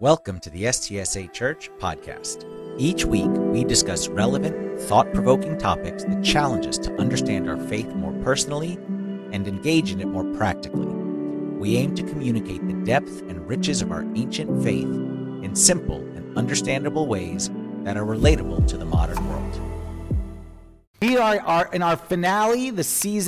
Welcome to the STSA Church podcast. Each week, we discuss relevant, thought-provoking topics that challenge us to understand our faith more personally and engage in it more practically. We aim to communicate the depth and riches of our ancient faith in simple and understandable ways that are relatable to the modern world. We are in our finale, the series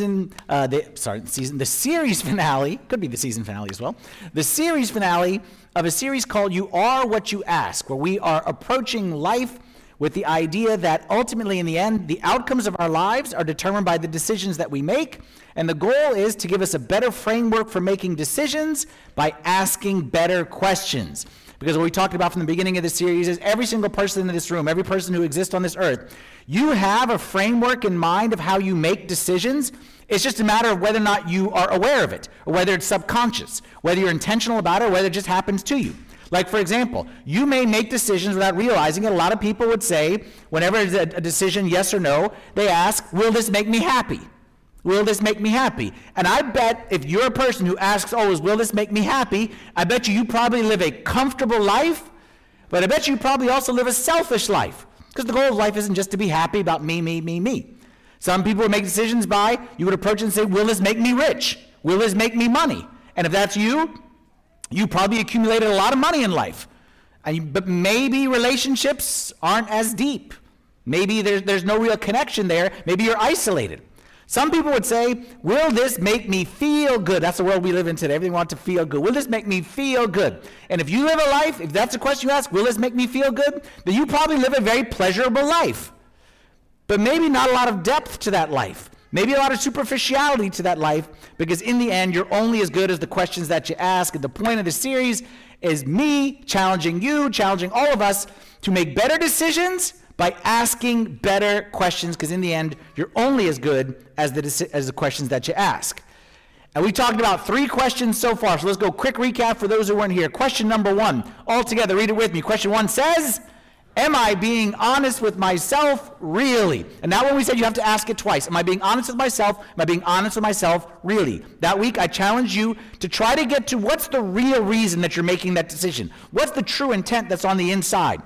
finale, could be the season finale as well, the series finale of a series called You Are What You Ask, where we are approaching life with the idea that ultimately in the end, the outcomes of our lives are determined by the decisions that we make, and the goal is to give us a better framework for making decisions by asking better questions. Because what we talked about from the beginning of the series is every single person in this room, every person who exists on this earth, you have a framework in mind of how you make decisions. It's just a matter of whether or not you are aware of it, or whether it's subconscious, whether you're intentional about it, or whether it just happens to you. Like, for example, you may make decisions without realizing it. A lot of people would say, whenever it's a decision, yes or no, they ask, will this make me happy? Will this make me happy? And I bet if you're a person who asks always, will this make me happy? I bet you probably live a comfortable life, but I bet you probably also live a selfish life, because the goal of life isn't just to be happy about me. Some people would make decisions by, you would approach it and say, will this make me rich? Will this make me money? And if that's you, you probably accumulated a lot of money in life. But maybe relationships aren't as deep. Maybe there's no real connection there. Maybe you're isolated. Some people would say, will this make me feel good? That's the world we live in today. Everything wants to feel good. Will this make me feel good? And if you live a life, if that's the question you ask, will this make me feel good? Then you probably live a very pleasurable life. But maybe not a lot of depth to that life. Maybe a lot of superficiality to that life, because in the end, you're only as good as the questions that you ask. And the point of the series is me challenging you, challenging all of us to make better decisions by asking better questions, because in the end, you're only as good as the questions that you ask. And we talked about 3 questions so far, so let's go quick recap for those who weren't here. Question number 1, all together, read it with me. Question 1 says, am I being honest with myself, really? And that one we said you have to ask it twice. Am I being honest with myself? Am I being honest with myself, really? That week, I challenged you to try to get to what's the real reason that you're making that decision? What's the true intent that's on the inside?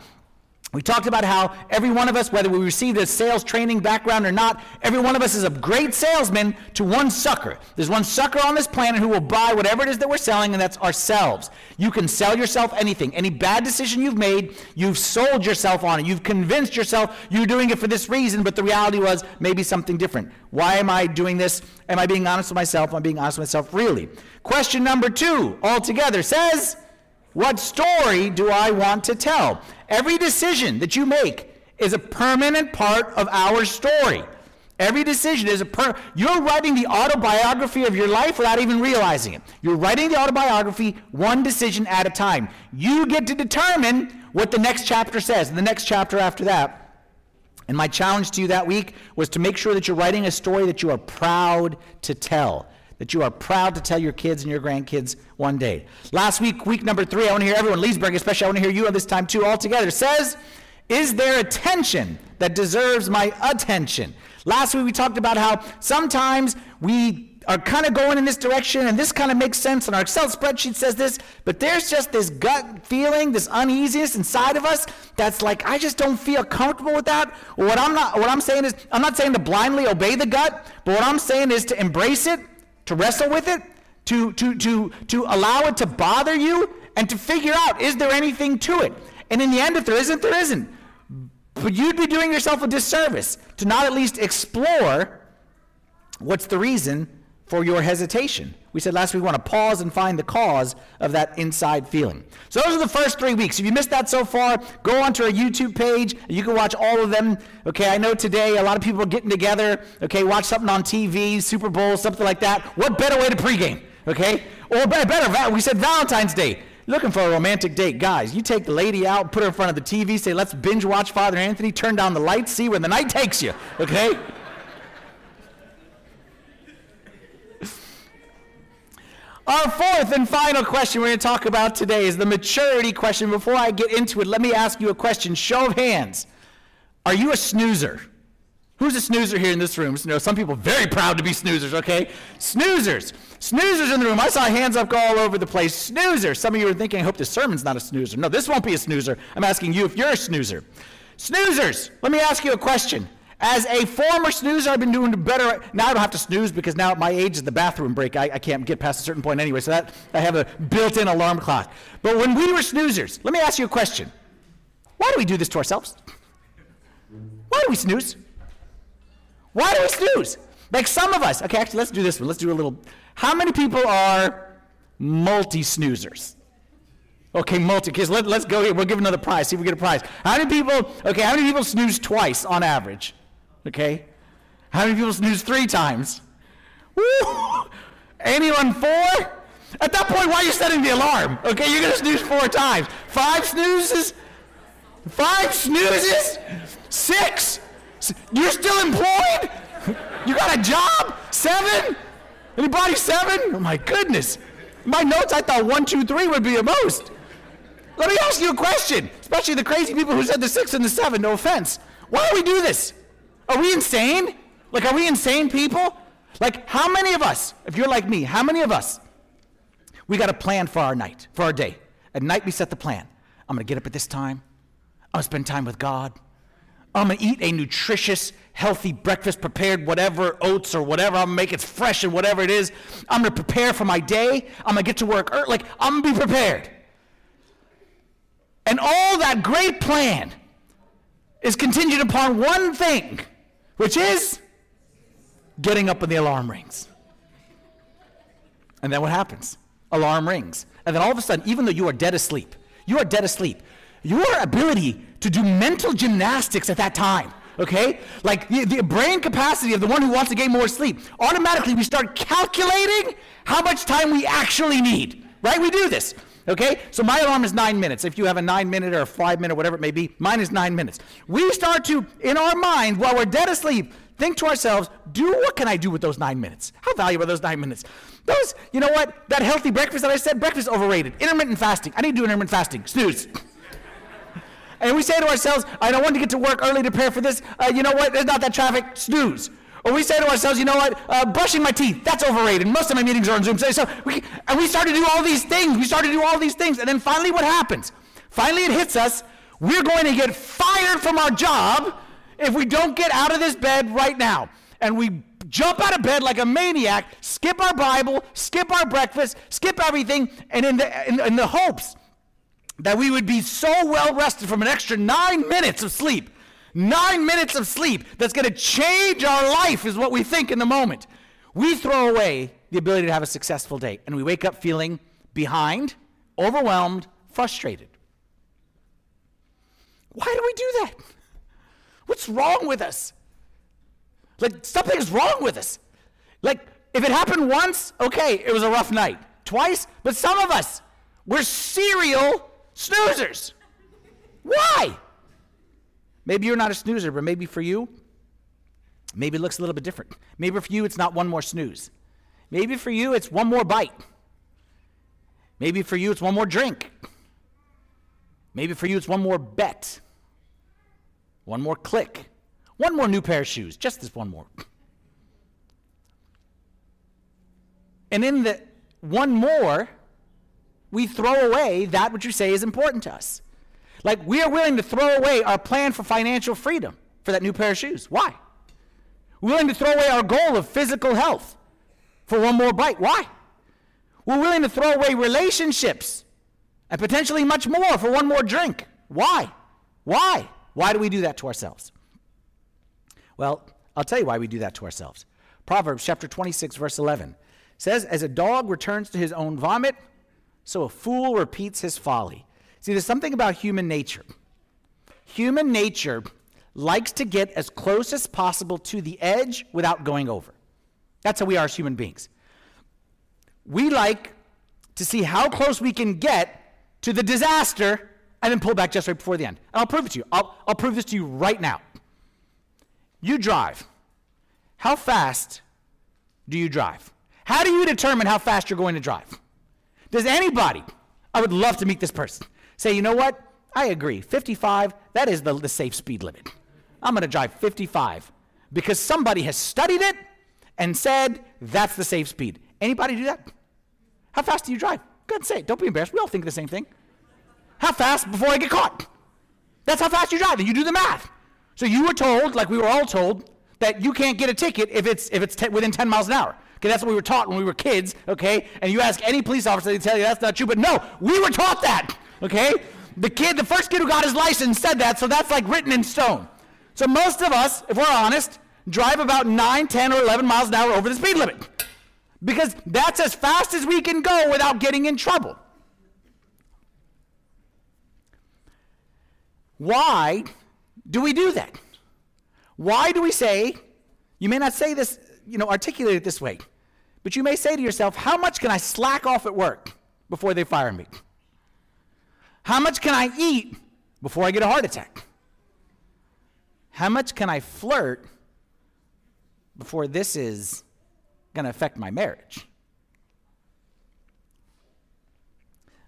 We talked about how every one of us, whether we received a sales training background or not, every one of us is a great salesman to one sucker. There's one sucker on this planet who will buy whatever it is that we're selling, and that's ourselves. You can sell yourself anything. Any bad decision you've made, you've sold yourself on it. You've convinced yourself you're doing it for this reason, but the reality was maybe something different. Why am I doing this? Am I being honest with myself? Am I being honest with myself, really? Question number 2, altogether, says, what story do I want to tell? Every decision that you make is a permanent part of our story. Every decision is you're writing the autobiography of your life without even realizing it. You're writing the autobiography one decision at a time. You get to determine what the next chapter says, and the next chapter after that. And my challenge to you that week was to make sure that you're writing a story that you are proud to tell, that you are proud to tell your kids and your grandkids one day. Last week, week number 3, I want to hear everyone, Leesburg especially, I want to hear you this time too, all together, says, is there a tension that deserves my attention? Last week, we talked about how sometimes we are kind of going in this direction, and this kind of makes sense, and our Excel spreadsheet says this, but there's just this gut feeling, this uneasiness inside of us that's like, I just don't feel comfortable with that. What I'm saying is, I'm not saying to blindly obey the gut, but what I'm saying is to embrace it, to wrestle with it, to allow it to bother you, and to figure out, is there anything to it? And in the end, if there isn't, there isn't. But you'd be doing yourself a disservice to not at least explore what's the reason for your hesitation. We said last week, we want to pause and find the cause of that inside feeling. So those are the first 3 weeks. If you missed that so far, go onto our YouTube page. You can watch all of them. Okay, I know today a lot of people are getting together. Okay, watch something on TV, Super Bowl, something like that. What better way to pregame? Okay, or better, we said Valentine's Day. Looking for a romantic date, guys. You take the lady out, put her in front of the TV, say, let's binge watch Father Anthony, turn down the lights, see where the night takes you. Okay. Our 4th and final question we're going to talk about today is the maturity question. Before I get into it, let me ask you a question. Show of hands. Are you a snoozer? Who's a snoozer here in this room? You know, some people very proud to be snoozers, okay? Snoozers. Snoozers in the room. I saw hands up go all over the place. Snoozers. Some of you are thinking, I hope this sermon's not a snoozer. No, this won't be a snoozer. I'm asking you if you're a snoozer. Snoozers, let me ask you a question. As a former snoozer, I've been doing better. Now I don't have to snooze because now at my age is the bathroom break. I can't get past a certain point anyway, so that I have a built-in alarm clock. But when we were snoozers, let me ask you a question. Why do we do this to ourselves? Why do we snooze? Why do we snooze? Like some of us. Okay, actually, let's do this one. Let's do a little. How many people are multi-snoozers? Okay, multi-kids. Let's go here. We'll give another prize. See if we get a prize. How many people snooze twice on average? Okay, how many people snooze three times? Woo! Anyone four? At that point, why are you setting the alarm? Okay, you're gonna snooze four times. Five snoozes? Five snoozes? Six? You're still employed? You got a job? Seven? Anybody seven? Oh my goodness. In my notes, I thought 1, 2, 3 would be the most. Let me ask you a question, especially the crazy people who said the 6 and the 7, no offense. Why do we do this? Are we insane? Like, are we insane people? Like, how many of us, if you're like me, how many of us, we got a plan for our night, for our day? At night, we set the plan. I'm going to get up at this time. I'm going to spend time with God. I'm going to eat a nutritious, healthy breakfast, prepared whatever, oats or whatever. I'm going to make it fresh and whatever it is. I'm going to prepare for my day. I'm going to get to work early. Like, I'm going to be prepared. And all that great plan is contingent upon one thing, which is getting up when the alarm rings. And then what happens? Alarm rings. And then all of a sudden, even though you are dead asleep, your ability to do mental gymnastics at that time, okay? Like the brain capacity of the one who wants to gain more sleep, automatically we start calculating how much time we actually need, right? We do this. Okay, so my alarm is 9 minutes. If you have a 9-minute or a 5-minute, whatever it may be, mine is 9 minutes. We start to, in our mind, while we're dead asleep, think to ourselves, what can I do with those 9 minutes? How valuable are those 9 minutes? Those, you know what? That healthy breakfast that I said, breakfast overrated. Intermittent fasting. I need to do intermittent fasting. Snooze. And we say to ourselves, I don't want to get to work early to prepare for this. You know what? There's not that traffic. Snooze. Or we say to ourselves, you know what, brushing my teeth, that's overrated. Most of my meetings are on Zoom. So we start to do all these things. And then finally what happens? Finally it hits us. We're going to get fired from our job if we don't get out of this bed right now. And we jump out of bed like a maniac, skip our Bible, skip our breakfast, skip everything, and in the hopes that we would be so well rested from an extra 9 minutes of sleep. 9 minutes of sleep that's going to change our life is what we think in the moment. We throw away the ability to have a successful day, and we wake up feeling behind, overwhelmed, frustrated. Why do we do that? What's wrong with us? Like, something is wrong with us. Like, if it happened once, okay, it was a rough night. Twice, but some of us, we're serial snoozers. Why? Maybe you're not a snoozer, but maybe for you, maybe it looks a little bit different. Maybe for you, it's not one more snooze. Maybe for you, it's one more bite. Maybe for you, it's one more drink. Maybe for you, it's one more bet, one more click, one more new pair of shoes, just this one more. And in the one more, we throw away that which you say is important to us. Like, we are willing to throw away our plan for financial freedom for that new pair of shoes. Why? We're willing to throw away our goal of physical health for one more bite. Why? We're willing to throw away relationships and potentially much more for one more drink. Why? Why? Why do we do that to ourselves? Well, I'll tell you why we do that to ourselves. Proverbs chapter 26, verse 11 says, "As a dog returns to his own vomit, so a fool repeats his folly." See, there's something about human nature. Human nature likes to get as close as possible to the edge without going over. That's how we are as human beings. We like to see how close we can get to the disaster and then pull back just right before the end. And I'll prove it to you. I'll prove this to you right now. You drive. How fast do you drive? How do you determine how fast you're going to drive? Does anybody, I would love to meet this person, say, you know what? I agree. 55, that is the safe speed limit. I'm going to drive 55. because somebody has studied it and said, that's the safe speed. Anybody do that? How fast do you drive? God's sake, don't be embarrassed. We all think the same thing. How fast before I get caught? That's how fast you drive, and you do the math. So you were told, like we were all told, that you can't get a ticket if it's within 10 miles an hour. Okay, that's what we were taught when we were kids, okay? And you ask any police officer, they tell you that's not true, but no, we were taught that, okay? The first kid who got his license said that, so that's like written in stone. So most of us, if we're honest, drive about 9, 10, or 11 miles an hour over the speed limit because that's as fast as we can go without getting in trouble. Why do we do that? Why do we say, you may not say this, articulate it this way, but you may say to yourself, how much can I slack off at work before they fire me? How much can I eat before I get a heart attack? How much can I flirt before this is going to affect my marriage?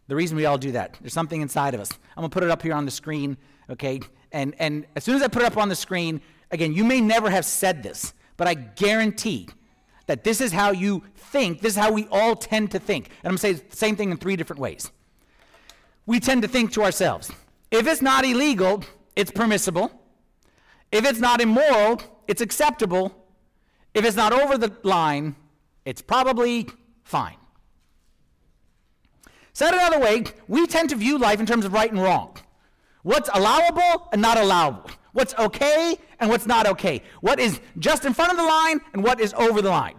The reason we all do that, there's something inside of us. I'm going to put it up here on the screen, okay? And as soon as I put it up on the screen, again, you may never have said this, but I guarantee that this is how you think. This is how we all tend to think. And I'm going to say the same thing in three different ways. We tend to think to ourselves, if it's not illegal, it's permissible. If it's not immoral, it's acceptable. If it's not over the line, it's probably fine. Said another way, we tend to view life in terms of right and wrong. What's allowable and not allowable. What's okay and what's not okay. What is just in front of the line and what is over the line.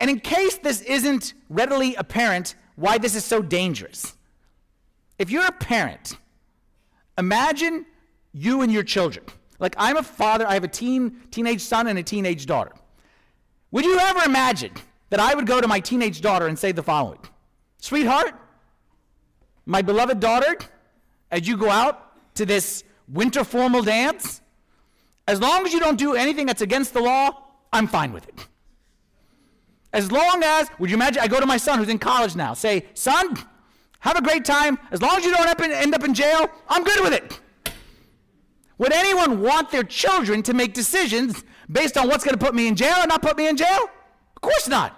And in case this isn't readily apparent, why this is so dangerous. If you're a parent, imagine you and your children. Like, I'm a father, I have a teenage son and a teenage daughter. Would you ever imagine that I would go to my teenage daughter and say the following? Sweetheart, my beloved daughter, as you go out to this winter formal dance, as long as you don't do anything that's against the law, I'm fine with it. As long as, would you imagine, I go to my son who's in college now, say, son, have a great time. As long as you don't end up in jail, I'm good with it. Would anyone want their children to make decisions based on what's going to put me in jail or not put me in jail? Of course not.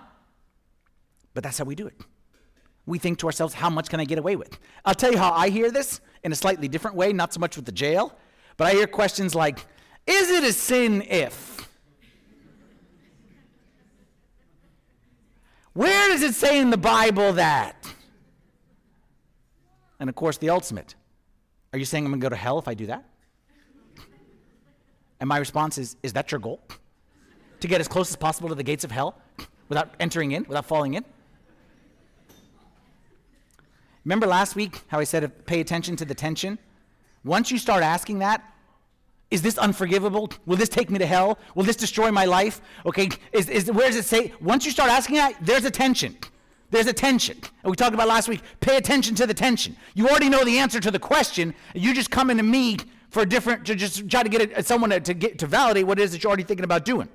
But that's how we do it. We think to ourselves, how much can I get away with? I'll tell you how I hear this in a slightly different way, not so much with the jail, but I hear questions like, is it a sin if? Where does it say in the Bible that? And of course, the ultimate. Are you saying I'm going to go to hell if I do that? And my response is that your goal? To get as close as possible to the gates of hell without entering in, without falling in? Remember last week how I said pay attention to the tension? Once you start asking that, is this unforgivable? Will this take me to hell? Will this destroy my life? Okay, where does it say? Once you start asking that, there's a tension. There's a tension. And we talked about last week, pay attention to the tension. You already know the answer to the question. You just come into me for to validate what it is that you're already thinking about doing.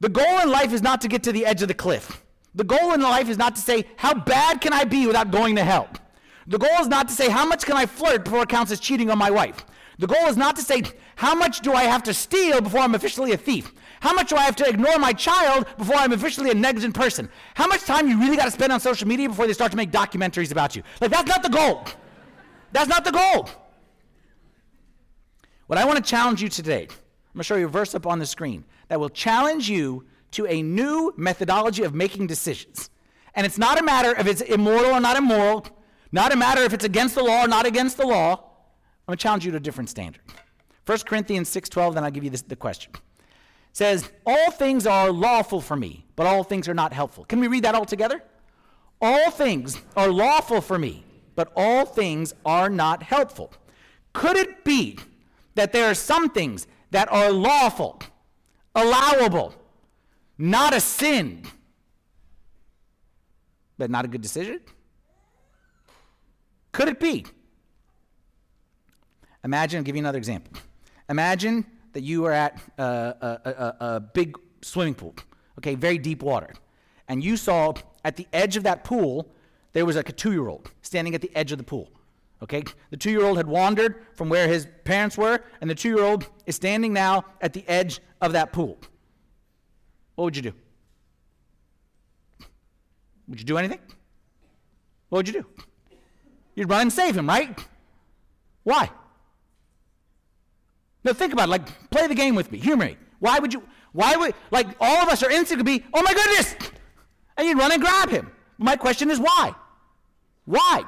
The goal in life is not to get to the edge of the cliff. The goal in life is not to say, how bad can I be without going to hell? The goal is not to say, how much can I flirt before it counts as cheating on my wife? The goal is not to say, how much do I have to steal before I'm officially a thief? How much do I have to ignore my child before I'm officially a negligent person? How much time you really got to spend on social media before they start to make documentaries about you? Like, that's not the goal. That's not the goal. What I want to challenge you today, I'm going to show you a verse up on the screen that will challenge you to a new methodology of making decisions. And it's not a matter if it's immoral or not immoral, not a matter if it's against the law or not against the law. I'm going to challenge you to a different standard. First Corinthians 6:12, then I'll give you the question. It says, all things are lawful for me, but all things are not helpful. Can we read that all together? All things are lawful for me, but all things are not helpful. Could it be that there are some things that are lawful, allowable, not a sin, but not a good decision? Could it be? Imagine, I'll give you another example. Imagine that you are at a big swimming pool, okay, very deep water, and you saw at the edge of that pool, there was like a 2-year-old standing at the edge of the pool, Okay, the two-year-old had wandered from where his parents were, and the two-year-old is standing now at the edge of that pool. What would you do? Would you do anything? What would you do? You'd run and save him, right? Why? Now think about it, like, play the game with me, humor me. Why would you, like, all of us are instinct to be, oh my goodness! And you'd run and grab him. My question is why? Why?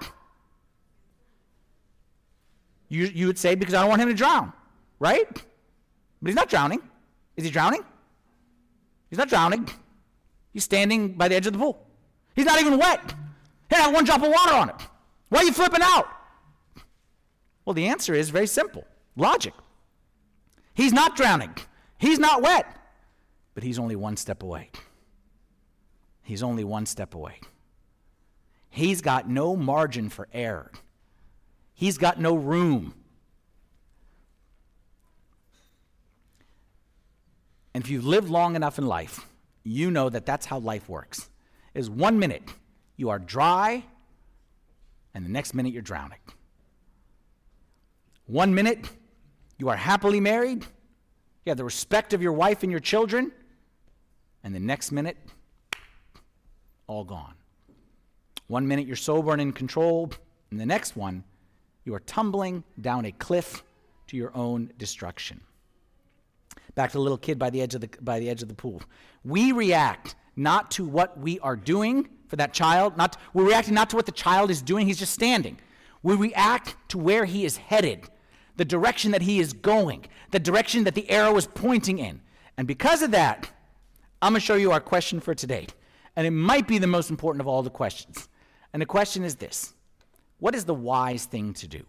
You would say, because I don't want him to drown, right? But he's not drowning. Is he drowning? He's not drowning. He's standing by the edge of the pool. He's not even wet. He didn't have one drop of water on it. Why are you flipping out? Well, the answer is very simple. Logic. He's not drowning. He's not wet. But he's only one step away. He's only one step away. He's got no margin for error. He's got no room. And if you've lived long enough in life, you know that that's how life works. Is 1 minute you are dry, and the next minute you're drowning. 1 minute you are happily married, you have the respect of your wife and your children, and the next minute, all gone. 1 minute you're sober and in control, and the next one, you are tumbling down a cliff to your own destruction. Back to the little kid by the edge of the pool. We react not to what we are doing for that child. We're reacting not to what the child is doing. He's just standing. We react to where he is headed, the direction that he is going, the direction that the arrow is pointing in. And because of that, I'm going to show you our question for today. And it might be the most important of all the questions. And the question is this. What is the wise thing to do?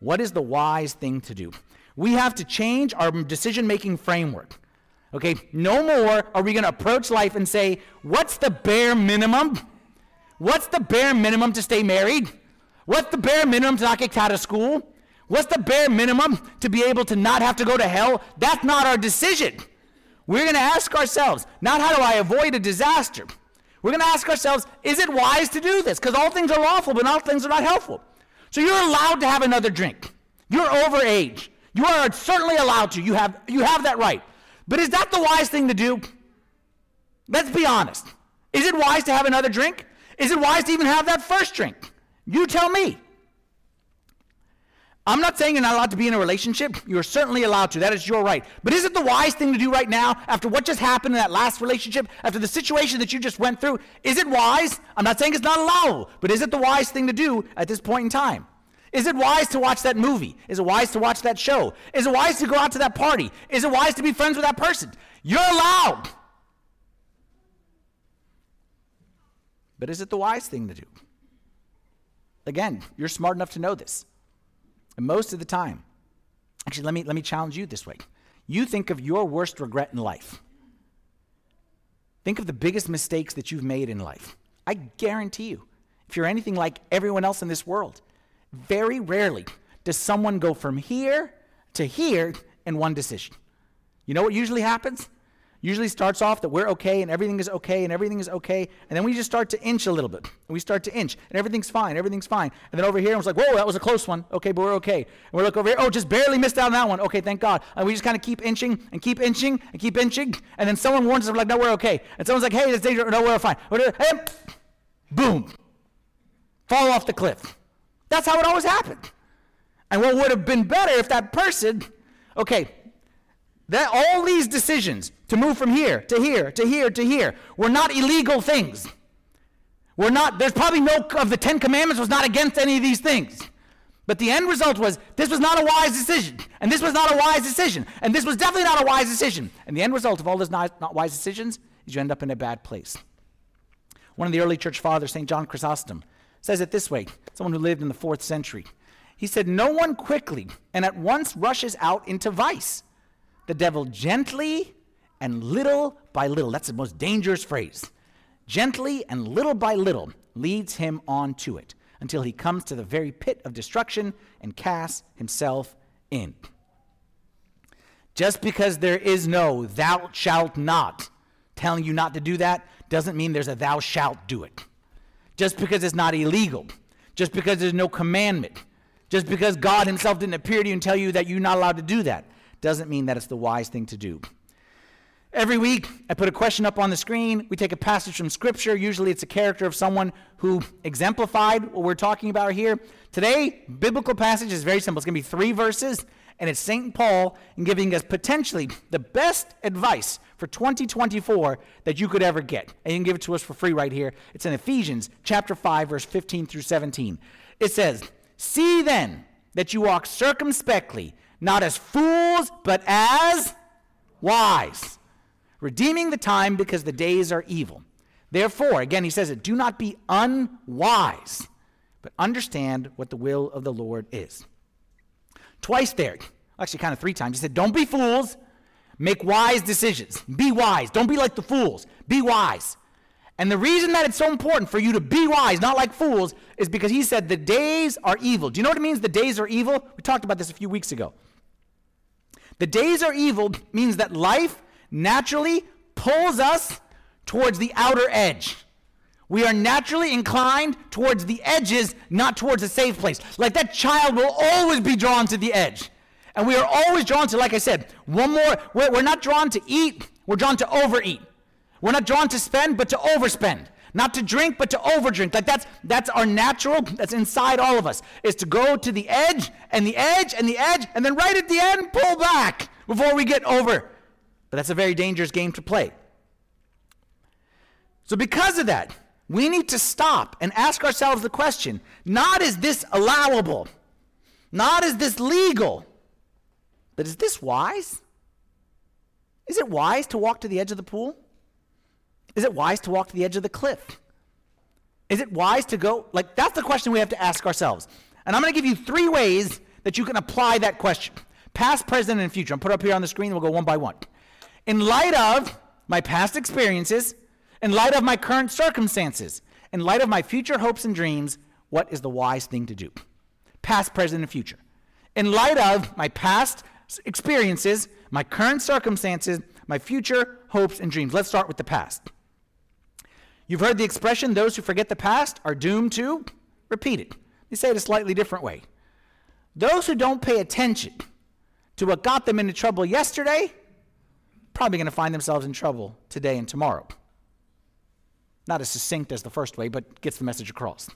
What is the wise thing to do? We have to change our decision-making framework. Okay, no more are we going to approach life and say, what's the bare minimum? What's the bare minimum to stay married? What's the bare minimum to not get kicked out of school? What's the bare minimum to be able to not have to go to hell? That's not our decision. We're going to ask ourselves, not how do I avoid a disaster? We're going to ask ourselves, is it wise to do this? Because all things are lawful, but all things are not helpful. So you're allowed to have another drink. You're over age. You are certainly allowed to. You have that right. But is that the wise thing to do? Let's be honest. Is it wise to have another drink? Is it wise to even have that first drink? You tell me. I'm not saying you're not allowed to be in a relationship. You're certainly allowed to. That is your right. But is it the wise thing to do right now after what just happened in that last relationship, after the situation that you just went through? Is it wise? I'm not saying it's not allowable, but is it the wise thing to do at this point in time? Is it wise to watch that movie? Is it wise to watch that show? Is it wise to go out to that party? Is it wise to be friends with that person? You're allowed. But is it the wise thing to do? Again, you're smart enough to know this. And most of the time, actually, let me challenge you this way. You think of your worst regret in life. Think of the biggest mistakes that you've made in life. I guarantee you, if you're anything like everyone else in this world, very rarely does someone go from here to here in one decision. You know what usually happens? Usually starts off that we're okay and everything is okay and everything is okay, and then we just start to inch a little bit. And we start to inch, and everything's fine. And then over here, I was like, whoa, that was a close one. Okay, but we're okay. And we look over here, oh, just barely missed out on that one. Okay, thank God. And we just kind of keep inching and keep inching and keep inching, and then someone warns us, we're like, no, we're okay. And someone's like, hey, that's dangerous. No, we're fine. And boom. Fall off the cliff. That's how it always happened. And what would have been better if that person, okay, that all these decisions to move from here to here to here to here were not illegal things. There's probably no of the 10 commandments was not against any of these things. But the end result was this was not a wise decision, and this was not a wise decision, and this was definitely not a wise decision. And the end result of all those not wise decisions is you end up in a bad place. One of the early church fathers, St. John Chrysostom, says it this way, someone who lived in the 4th century. He said, no one quickly and at once rushes out into vice. The devil gently and little by little, that's the most dangerous phrase, gently and little by little leads him on to it until he comes to the very pit of destruction and casts himself in. Just because there is no thou shalt not telling you not to do that doesn't mean there's a thou shalt do it. Just because it's not illegal, just because there's no commandment, just because God himself didn't appear to you and tell you that you're not allowed to do that, doesn't mean that it's the wise thing to do. Every week, I put a question up on the screen. We take a passage from Scripture. Usually it's a character of someone who exemplified what we're talking about here. Today, biblical passage is very simple. It's going to be 3 verses, and it's St. Paul giving us potentially the best advice for 2024 that you could ever get. And you can give it to us for free right here. It's in Ephesians chapter 5, verse 15 through 17. It says, "See then that you walk circumspectly, not as fools, but as wise, redeeming the time because the days are evil. Therefore," again, he says it, "do not be unwise, but understand what the will of the Lord is." Twice there, actually kind of 3 times, he said, don't be fools, make wise decisions. Be wise. Don't be like the fools. Be wise. And the reason that it's so important for you to be wise, not like fools, is because he said the days are evil. Do you know what it means, the days are evil? We talked about this a few weeks ago. The days are evil means that life naturally pulls us towards the outer edge. We are naturally inclined towards the edges, not towards a safe place. Like that child will always be drawn to the edge. And we are always drawn to, like I said, we're not drawn to eat, we're drawn to overeat. We're not drawn to spend, but to overspend. Not to drink, but to overdrink. Like that's our natural, that's inside all of us, is to go to the edge, and the edge, and the edge, and then right at the end, pull back before we get over. But that's a very dangerous game to play. So because of that, we need to stop and ask ourselves the question, not is this allowable, not is this legal, but is this wise? Is it wise to walk to the edge of the pool? Is it wise to walk to the edge of the cliff? Is it wise to go? Like, that's the question we have to ask ourselves. And I'm going to give you 3 ways that you can apply that question, past, present, and future. I'll put it up here on the screen, and we'll go one by one. In light of my past experiences, in light of my current circumstances, in light of my future hopes and dreams, what is the wise thing to do? Past, present, and future. In light of my past experiences, my current circumstances, my future hopes and dreams. Let's start with the past. You've heard the expression, those who forget the past are doomed to repeat it. They say it a slightly different way. Those who don't pay attention to what got them into trouble yesterday probably going to find themselves in trouble today and tomorrow. Not as succinct as the first way, but gets the message across.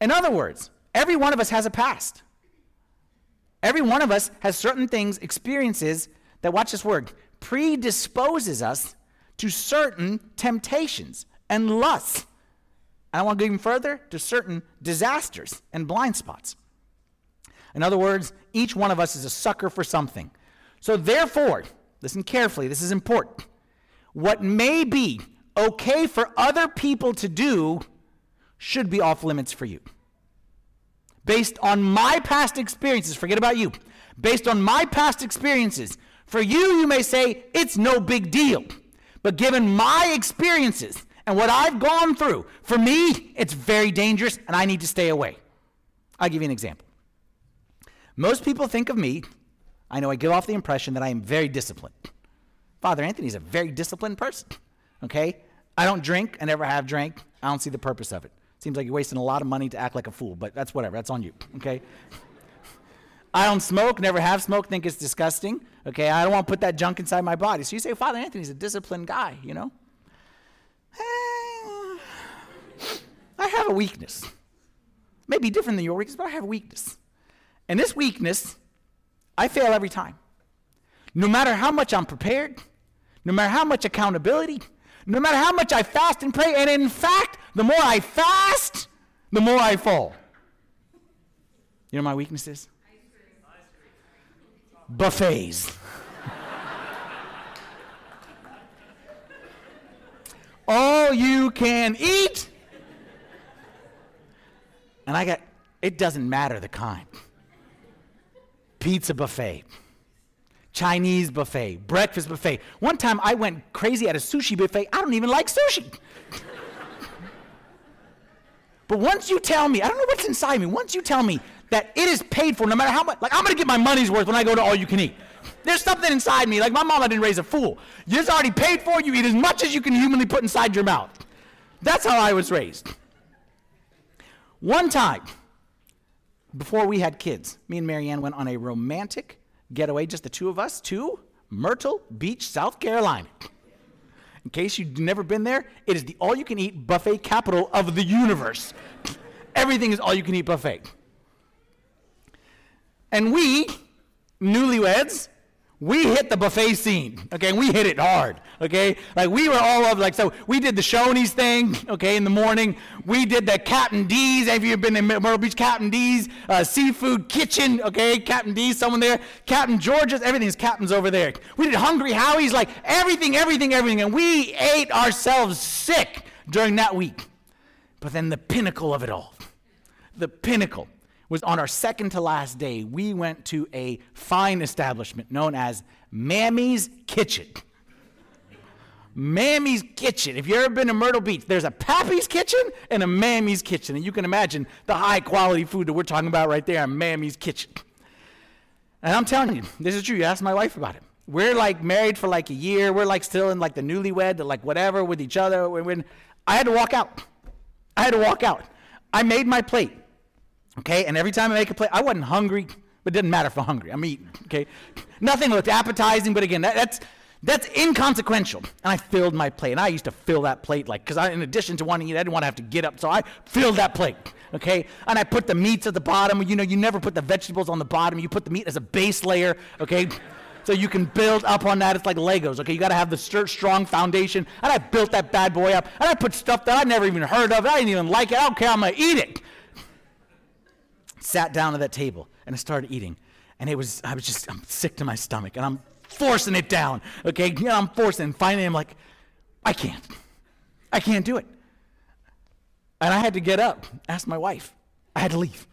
In other words, every one of us has a past. Every one of us has certain things, experiences that, watch this word, predisposes us to certain temptations and lusts. And I want to go even further, to certain disasters and blind spots. In other words, each one of us is a sucker for something. So therefore, listen carefully, this is important. What may be okay for other people to do should be off limits for you. Based on my past experiences, forget about you. Based on my past experiences, for you, you may say, it's no big deal. But given my experiences and what I've gone through, for me, it's very dangerous and I need to stay away. I'll give you an example. Most people think of me, I know I give off the impression that I am very disciplined. Father Anthony's a very disciplined person, okay? I don't drink. I never have drank. I don't see the purpose of it. Seems like you're wasting a lot of money to act like a fool, but that's whatever. That's on you, okay? I don't smoke. Never have smoked. Think it's disgusting, okay? I don't want to put that junk inside my body. So you say, Father Anthony's a disciplined guy, you know? I have a weakness. Maybe different than your weakness, but I have a weakness. And this weakness, I fail every time. No matter how much I'm prepared, no matter how much accountability, no matter how much I fast and pray, and in fact, the more I fast, the more I fall. You know what my weakness is? Buffets. All you can eat. And I got, it doesn't matter the kind. Pizza buffet, Chinese buffet, breakfast buffet. One time I went crazy at a sushi buffet. I don't even like sushi. But once you tell me, I don't know what's inside me, once you tell me that it is paid for, no matter how much, like I'm going to get my money's worth when I go to all you can eat. There's something inside me, like my mama didn't raise a fool. It's already paid for, you eat as much as you can humanly put inside your mouth. That's how I was raised. One time, before we had kids, me and Marianne went on a romantic getaway, just the two of us, to Myrtle Beach, South Carolina. In case you've never been there, it is the all-you-can-eat buffet capital of the universe. Everything is all-you-can-eat buffet. And we, newlyweds, we hit the buffet scene, okay? We hit it hard, okay? Like, we were all of, like, so we did the Shoney's thing, okay, in the morning. We did the Captain D's. Have you been in Myrtle Beach? Captain D's, Seafood Kitchen, okay? Captain D's, someone there. Captain George's, everything's Captain's over there. We did Hungry Howie's, like, everything. And we ate ourselves sick during that week. But then the pinnacle of it all, the pinnacle, was on our second to last day. We went to a fine establishment known as Mammy's Kitchen. Mammy's Kitchen. If you've ever been to Myrtle Beach, there's a Pappy's Kitchen and a Mammy's Kitchen. And you can imagine the high quality food that we're talking about right there in Mammy's Kitchen. And I'm telling you, this is true. You ask my wife about it. We're like married for like a year. We're like still in like the newlywed, the like whatever with each other. I had to walk out. I made my plate. Okay, and every time I make a plate, I wasn't hungry, but it didn't matter if I'm hungry. I'm eating, okay? Nothing looked appetizing, but again, that's inconsequential. And I filled my plate, and I used to fill that plate, like, because in addition to wanting to eat, I didn't want to have to get up, so I filled that plate, okay? And I put the meats at the bottom. You know, you never put the vegetables on the bottom. You put the meat as a base layer, okay? So you can build up on that. It's like Legos, okay? You got to have the strong foundation, and I built that bad boy up, and I put stuff that I never even heard of. I didn't even like it. I don't care. I'm going to eat it. Sat down at that table, and I started eating. And I'm sick to my stomach, and I'm forcing it down, okay? And finally, I'm like, I can't do it. And I had to get up, ask my wife. I had to leave.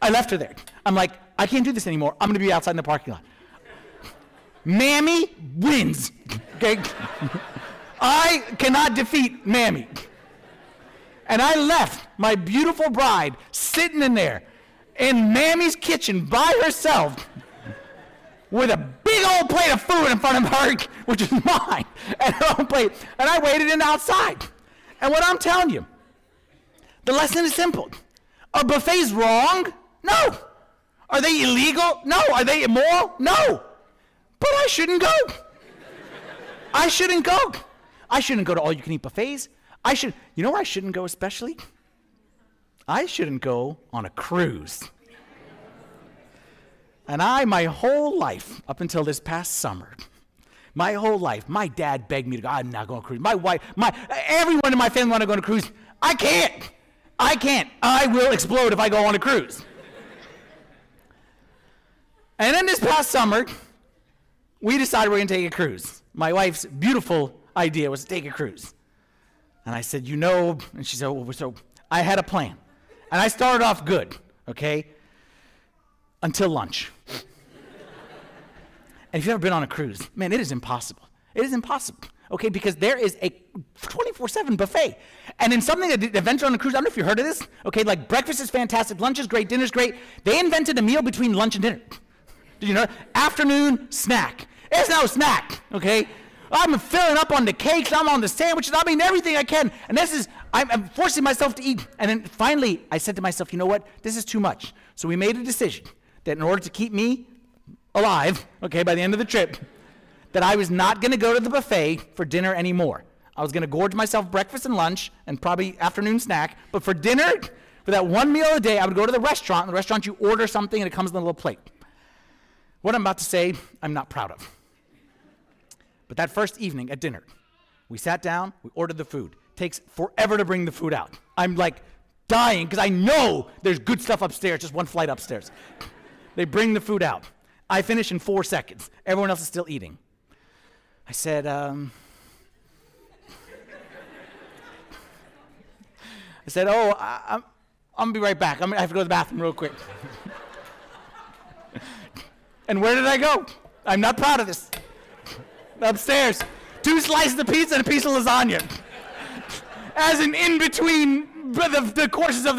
I left her there. I'm like, I can't do this anymore. I'm going to be outside in the parking lot. Mammy wins, okay? I cannot defeat Mammy. And I left my beautiful bride sitting in there in Mammy's kitchen by herself with a big old plate of food in front of her, which is mine, and her own plate. And I waited in outside. And what I'm telling you, the lesson is simple. Are buffets wrong? No. Are they illegal? No. Are they immoral? No. But I shouldn't go. I shouldn't go to all-you-can-eat buffets. You know where I shouldn't go especially? I shouldn't go on a cruise. And my whole life, up until this past summer, my dad begged me to go. I'm not going to cruise. My wife, everyone in my family wanted to go on a cruise. I can't. I will explode if I go on a cruise. And then this past summer, we decided we're going to take a cruise. My wife's beautiful idea was to take a cruise. And I said, and she said, well, so I had a plan. And I started off good, okay, until lunch. And if you've ever been on a cruise, man, it is impossible. Okay, because there is a 24/7 buffet. And in something that invented on a cruise, I don't know if you heard of this, okay, like breakfast is fantastic, lunch is great, dinner is great. They invented a meal between lunch and dinner. Did you know that? Afternoon snack. There's no snack, okay? I'm filling up on the cakes, I'm on the sandwiches, I mean everything I can. And I'm forcing myself to eat. And then finally, I said to myself, you know what? This is too much. So we made a decision that in order to keep me alive, okay, by the end of the trip, that I was not going to go to the buffet for dinner anymore. I was going to gorge myself breakfast and lunch and probably afternoon snack. But for dinner, for that one meal a day, I would go to the restaurant. In the restaurant, you order something and it comes on a little plate. What I'm about to say, I'm not proud of. But that first evening at dinner, we sat down, we ordered the food. Takes forever to bring the food out. I'm like dying because I know there's good stuff upstairs, just one flight upstairs. They bring the food out. I finish in 4 seconds. Everyone else is still eating. I said, oh, I'm going to be right back. I have to go to the bathroom real quick. And where did I go? I'm not proud of this. Upstairs, 2 slices of pizza and a piece of lasagna. As an in-between the courses of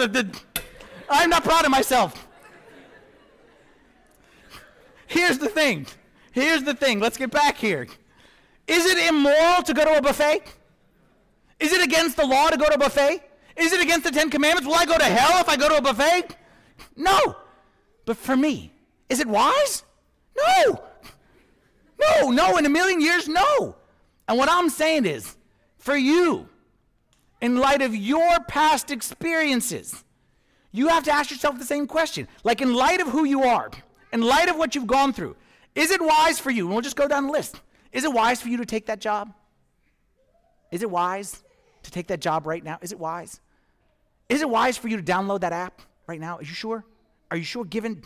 I'm not proud of myself. Here's the thing. Let's get back here. Is it immoral to go to a buffet? Is it against the law to go to a buffet? Is it against the 10 Commandments? Will I go to hell if I go to a buffet? No. But for me, is it wise? No. No, in a million years, no. And what I'm saying is, for you, in light of your past experiences, you have to ask yourself the same question. Like, in light of who you are, in light of what you've gone through, is it wise for you? And we'll just go down the list. Is it wise for you to take that job? Is it wise to take that job right now? Is it wise? Is it wise for you to download that app right now? Are you sure? Are you sure given?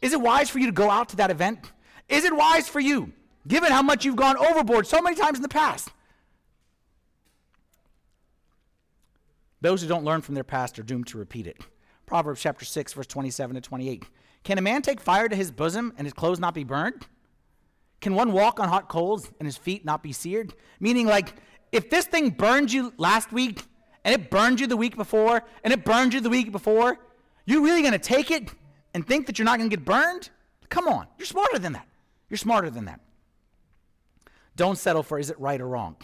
Is it wise for you to go out to that event? Is it wise for you, given how much you've gone overboard so many times in the past? Those who don't learn from their past are doomed to repeat it. Proverbs chapter 6, verse 27 to 28. Can a man take fire to his bosom and his clothes not be burned? Can one walk on hot coals and his feet not be seared? Meaning, like, if this thing burned you last week, and it burned you the week before, and it burned you the week before, you're really going to take it and think that you're not going to get burned? Come on. You're smarter than that. You're smarter than that. Don't settle for is it right or wrong.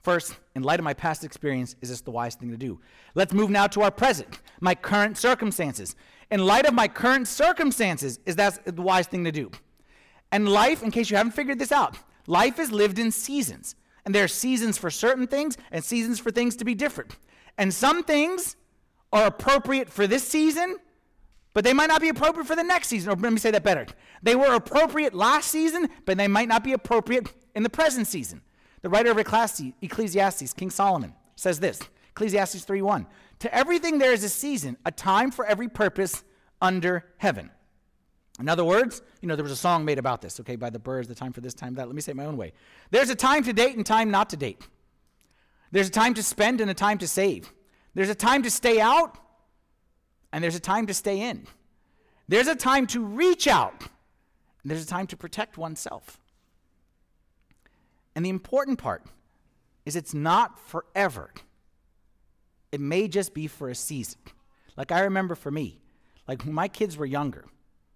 First, in light of my past experience, is this the wise thing to do? Let's move now to our present, my current circumstances. In light of my current circumstances, is that the wise thing to do? And life, in case you haven't figured this out, life is lived in seasons. And there are seasons for certain things and seasons for things to be different. And some things are appropriate for this season, but they might not be appropriate for the next season. Or let me say that better. They were appropriate last season, but they might not be appropriate in the present season. The writer of Ecclesiastes, King Solomon, says this, Ecclesiastes 3:1, to everything there is a season, a time for every purpose under heaven. In other words, there was a song made about this, okay, by the Birds, the time for this, time that. Let me say it my own way. There's a time to date and time not to date. There's a time to spend and a time to save. There's a time to stay out and there's a time to stay in. There's a time to reach out and there's a time to protect oneself. And the important part is it's not forever. It may just be for a season. Like I remember for me, like when my kids were younger,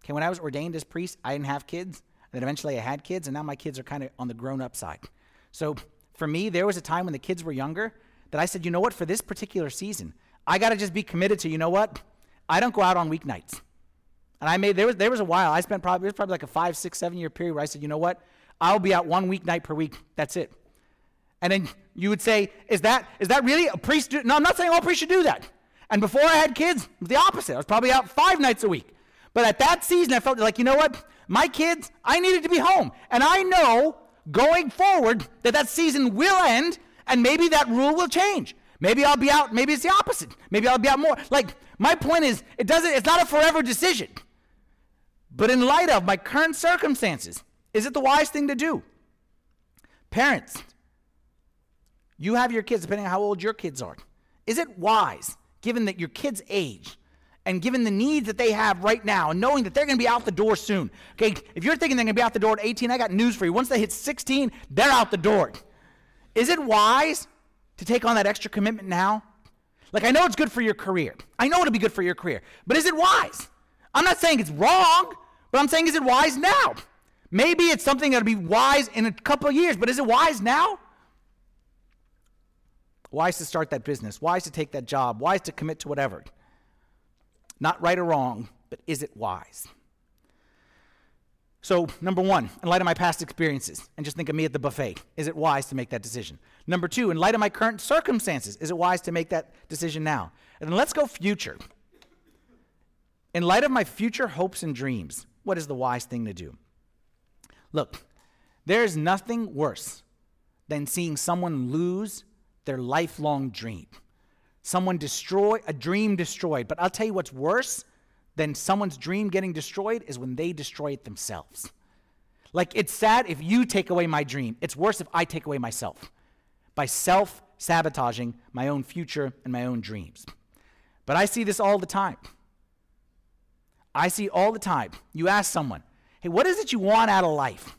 okay, when I was ordained as priest, I didn't have kids. And then eventually I had kids, and now my kids are kind of on the grown-up side. So for me, there was a time when the kids were younger that I said, you know what, for this particular season, I got to just be committed to, you know what, I don't go out on weeknights. And I made, there was a while, I spent probably, it was probably like a 5, 6, 7 year period where I said, you know what, I'll be out one weeknight per week. That's it. And then you would say, is that really a priest? No, I'm not saying all priests should do that. And before I had kids, it was the opposite. I was probably out 5 nights a week. But at that season, I felt like, you know what? My kids, I needed to be home. And I know going forward that season will end, and maybe that rule will change. Maybe I'll be out. Maybe it's the opposite. Maybe I'll be out more. Like, my point is, it's not a forever decision. But in light of my current circumstances, is it the wise thing to do? Parents, you have your kids, depending on how old your kids are. Is it wise, given that your kids' age and given the needs that they have right now and knowing that they're going to be out the door soon? Okay, if you're thinking they're going to be out the door at 18, I got news for you. Once they hit 16, they're out the door. Is it wise to take on that extra commitment now? Like, I know it's good for your career. I know it'll be good for your career. But is it wise? I'm not saying it's wrong, but I'm saying is it wise now? Maybe it's something that'll be wise in a couple of years, but is it wise now? Wise to start that business, wise to take that job, wise to commit to whatever. Not right or wrong, but is it wise? So, number one, in light of my past experiences, and just think of me at the buffet, is it wise to make that decision? Number two, in light of my current circumstances, is it wise to make that decision now? And then let's go future. In light of my future hopes and dreams, what is the wise thing to do? Look, there's nothing worse than seeing someone lose their lifelong dream. Someone a dream destroyed. But I'll tell you what's worse than someone's dream getting destroyed is when they destroy it themselves. Like, it's sad if you take away my dream. It's worse if I take away myself by self-sabotaging my own future and my own dreams. But I see this all the time. I see all the time. You ask someone, hey, what is it you want out of life?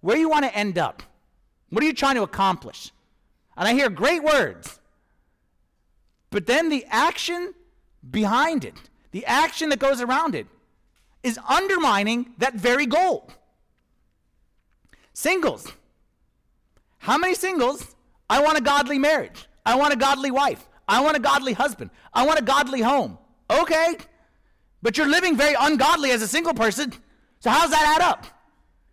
Where do you want to end up? What are you trying to accomplish? And I hear great words. But then the action behind it, the action that goes around it, is undermining that very goal. Singles. How many singles? I want a godly marriage. I want a godly wife. I want a godly husband. I want a godly home. Okay, but you're living very ungodly as a single person. So how's that add up?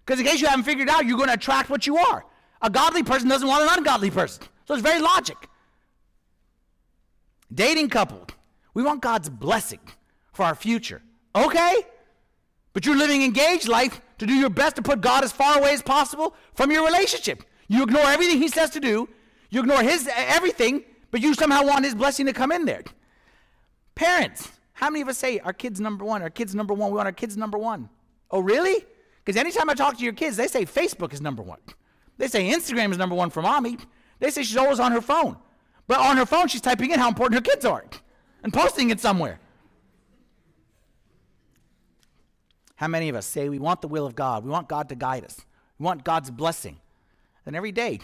Because in case you haven't figured out, you're going to attract what you are. A godly person doesn't want an ungodly person. So it's very logic. Dating couple. We want God's blessing for our future. Okay, but you're living engaged life to do your best to put God as far away as possible from your relationship. You ignore everything he says to do. You ignore his everything, but you somehow want his blessing to come in there. Parents, how many of us say, our kid's number one, our kid's number one, we want our kid's number one? Oh, really? Because anytime I talk to your kids, they say Facebook is number one. They say Instagram is number one for mommy. They say she's always on her phone. But on her phone, she's typing in how important her kids are and posting it somewhere. How many of us say we want the will of God? We want God to guide us. We want God's blessing. And every day,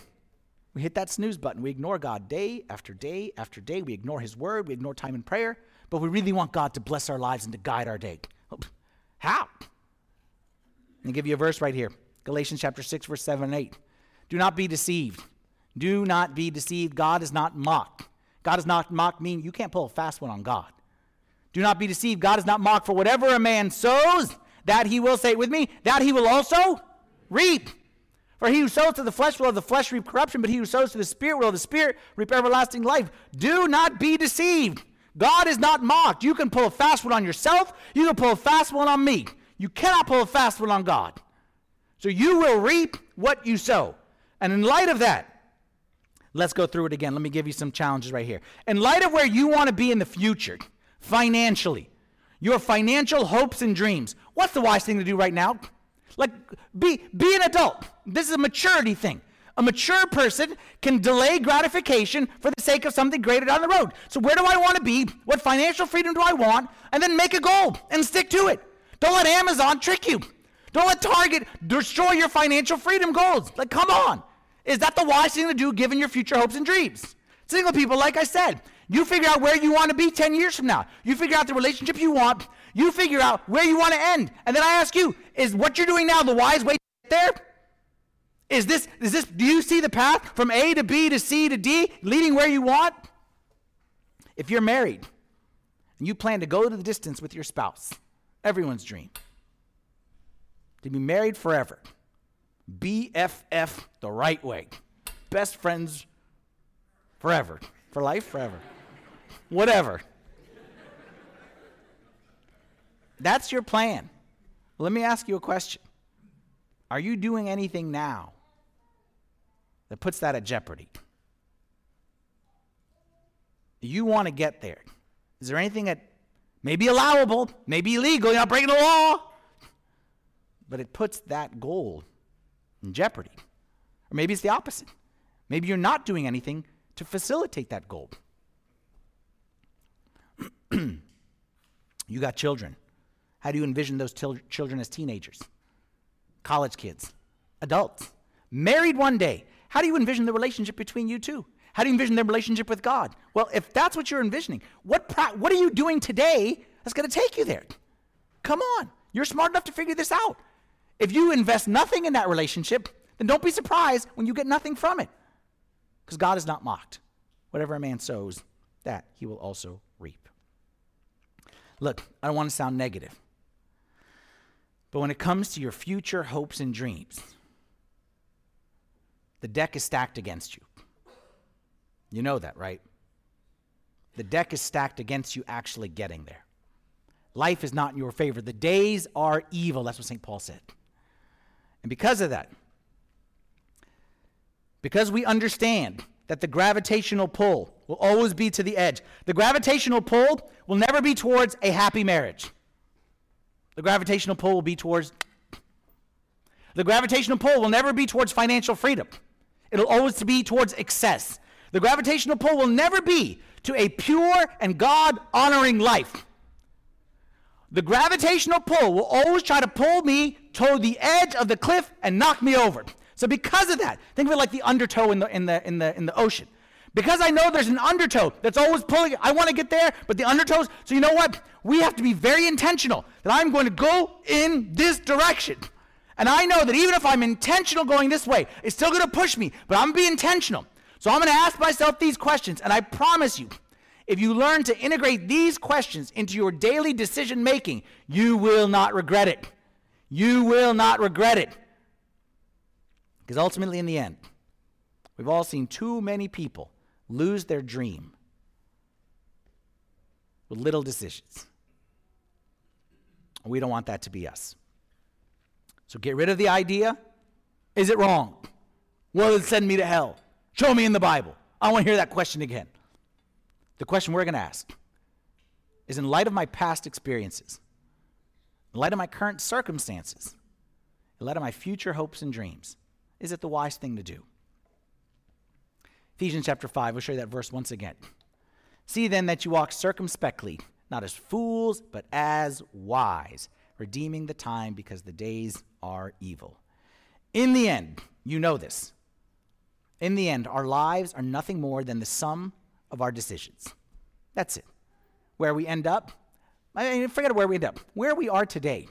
we hit that snooze button. We ignore God day after day after day. We ignore his word. We ignore time in prayer. But we really want God to bless our lives and to guide our day. How? I'll give you a verse right here. Galatians chapter 6, verse 7 and 8. Do not be deceived. Do not be deceived. God is not mocked. God is not mocked, meaning you can't pull a fast one on God. Do not be deceived. God is not mocked. For whatever a man sows, that he will, say it with me, that he will also reap. For he who sows to the flesh will of the flesh reap corruption, but he who sows to the Spirit will of the Spirit reap everlasting life. Do not be deceived. God is not mocked. You can pull a fast one on yourself. You can pull a fast one on me. You cannot pull a fast one on God. So you will reap what you sow. And in light of that, let's go through it again. Let me give you some challenges right here. In light of where you want to be in the future, financially, your financial hopes and dreams, what's the wise thing to do right now? Like, be an adult. This is a maturity thing. A mature person can delay gratification for the sake of something greater down the road. So where do I want to be? What financial freedom do I want? And then make a goal and stick to it. Don't let Amazon trick you. Don't let Target destroy your financial freedom goals. Like, come on. Is that the wise thing to do given your future hopes and dreams? Single people, like I said, you figure out where you want to be 10 years from now. You figure out the relationship you want. You figure out where you want to end. And then I ask you, is what you're doing now the wise way to get there? Is this, do you see the path from A to B to C to D leading where you want? If you're married and you plan to go to the distance with your spouse, everyone's dream, to be married forever, BFF the right way, best friends forever. For life, forever. Whatever. That's your plan. Let me ask you a question. Are you doing anything now that puts that at jeopardy? You want to get there. Is there anything that may be allowable, may be illegal, you're not breaking the law, but it puts that goal in jeopardy? Or maybe it's the opposite. Maybe you're not doing anything to facilitate that goal. You got children. How do you envision those children as teenagers? College kids, adults, married one day. How do you envision the relationship between you two? How do you envision their relationship with God? Well, if that's what you're envisioning, what are you doing today that's going to take you there? Come on. You're smart enough to figure this out. If you invest nothing in that relationship, then don't be surprised when you get nothing from it. Because God is not mocked. Whatever a man sows, that he will also reap. Look, I don't want to sound negative. But when it comes to your future hopes and dreams, the deck is stacked against you. You know that, right? The deck is stacked against you actually getting there. Life is not in your favor. The days are evil. That's what St. Paul said. And because of that, because we understand that the gravitational pull will always be to the edge. The gravitational pull will never be towards a happy marriage. The gravitational pull will be towards... The gravitational pull will never be towards financial freedom. It'll always be towards excess. The gravitational pull will never be to a pure and God-honoring life. The gravitational pull will always try to pull me toward the edge of the cliff and knock me over. So because of that, think of it like the undertow in the ocean. Because I know there's an undertow that's always pulling, I want to get there, but the undertow's, so you know what? We have to be very intentional that I'm going to go in this direction. And I know that even if I'm intentional going this way, it's still going to push me, but I'm going to be intentional. So I'm going to ask myself these questions, and I promise you, if you learn to integrate these questions into your daily decision-making, you will not regret it. You will not regret it. Because ultimately, in the end, we've all seen too many people lose their dream with little decisions. We don't want that to be us. So get rid of the idea, is it wrong? Will it send me to hell? Show me in the Bible. I want to hear that question again. The question we're going to ask is, in light of my past experiences, in light of my current circumstances, in light of my future hopes and dreams, is it the wise thing to do? Ephesians chapter 5, we'll show you that verse once again. See then that you walk circumspectly, not as fools, but as wise, redeeming the time because the days are evil. In the end, you know this. In the end, our lives are nothing more than the sum of our decisions. That's it. Where we end up, forget where we end up. Where we are today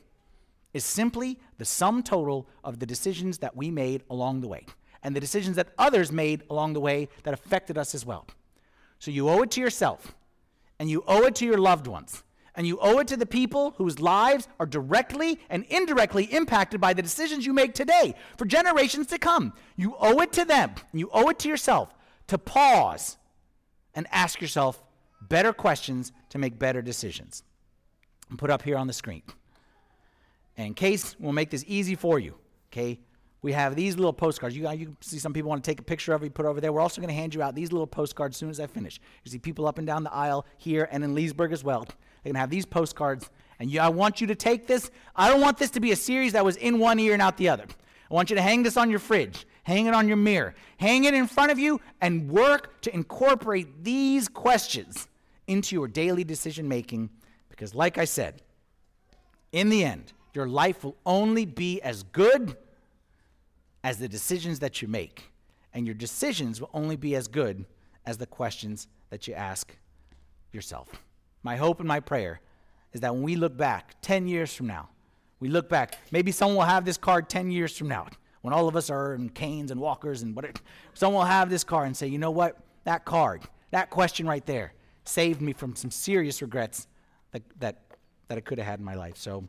is simply the sum total of the decisions that we made along the way and the decisions that others made along the way that affected us as well. So you owe it to yourself, and you owe it to your loved ones, and you owe it to the people whose lives are directly and indirectly impacted by the decisions you make today for generations to come. You owe it to them, and you owe it to yourself to pause and ask yourself better questions to make better decisions. I'm put up here on the screen. And in case, we'll make this easy for you, okay? We have these little postcards. You can see some people want to take a picture of it, put it over there. We're also going to hand you out these little postcards as soon as I finish. You see people up and down the aisle here and in Leesburg as well. They're going to have these postcards. And I want you to take this. I don't want this to be a series that was in one ear and out the other. I want you to hang this on your fridge. Hang it on your mirror. Hang it in front of you and work to incorporate these questions into your daily decision-making because, like I said, in the end, your life will only be as good as the decisions that you make, and your decisions will only be as good as the questions that you ask yourself. My hope and my prayer is that when we look back 10 years from now, we look back, maybe someone will have this card 10 years from now, when all of us are in canes and walkers and whatever, someone will have this card and say, you know what, that card, that question right there saved me from some serious regrets that I could have had in my life. So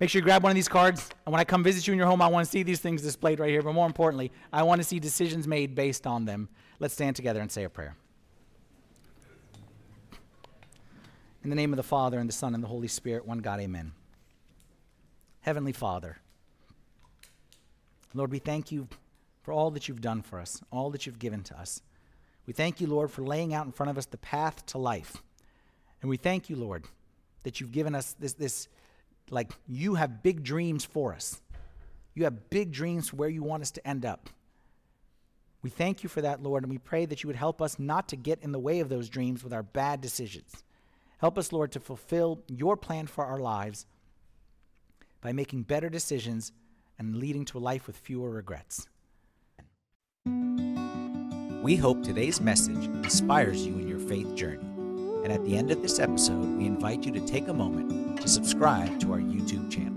make sure you grab one of these cards, and when I come visit you in your home, I want to see these things displayed right here, but more importantly, I want to see decisions made based on them. Let's stand together and say a prayer. In the name of the Father, and the Son, and the Holy Spirit, one God, amen. Heavenly Father, Lord, we thank you for all that you've done for us, all that you've given to us. We thank you, Lord, for laying out in front of us the path to life. And we thank you, Lord, that you've given us this like you have big dreams for us. You have big dreams for where you want us to end up. We thank you for that, Lord, and we pray that you would help us not to get in the way of those dreams with our bad decisions. Help us, Lord, to fulfill your plan for our lives by making better decisions and leading to a life with fewer regrets. We hope today's message inspires you in your faith journey. And at the end of this episode, we invite you to take a moment to subscribe to our YouTube channel.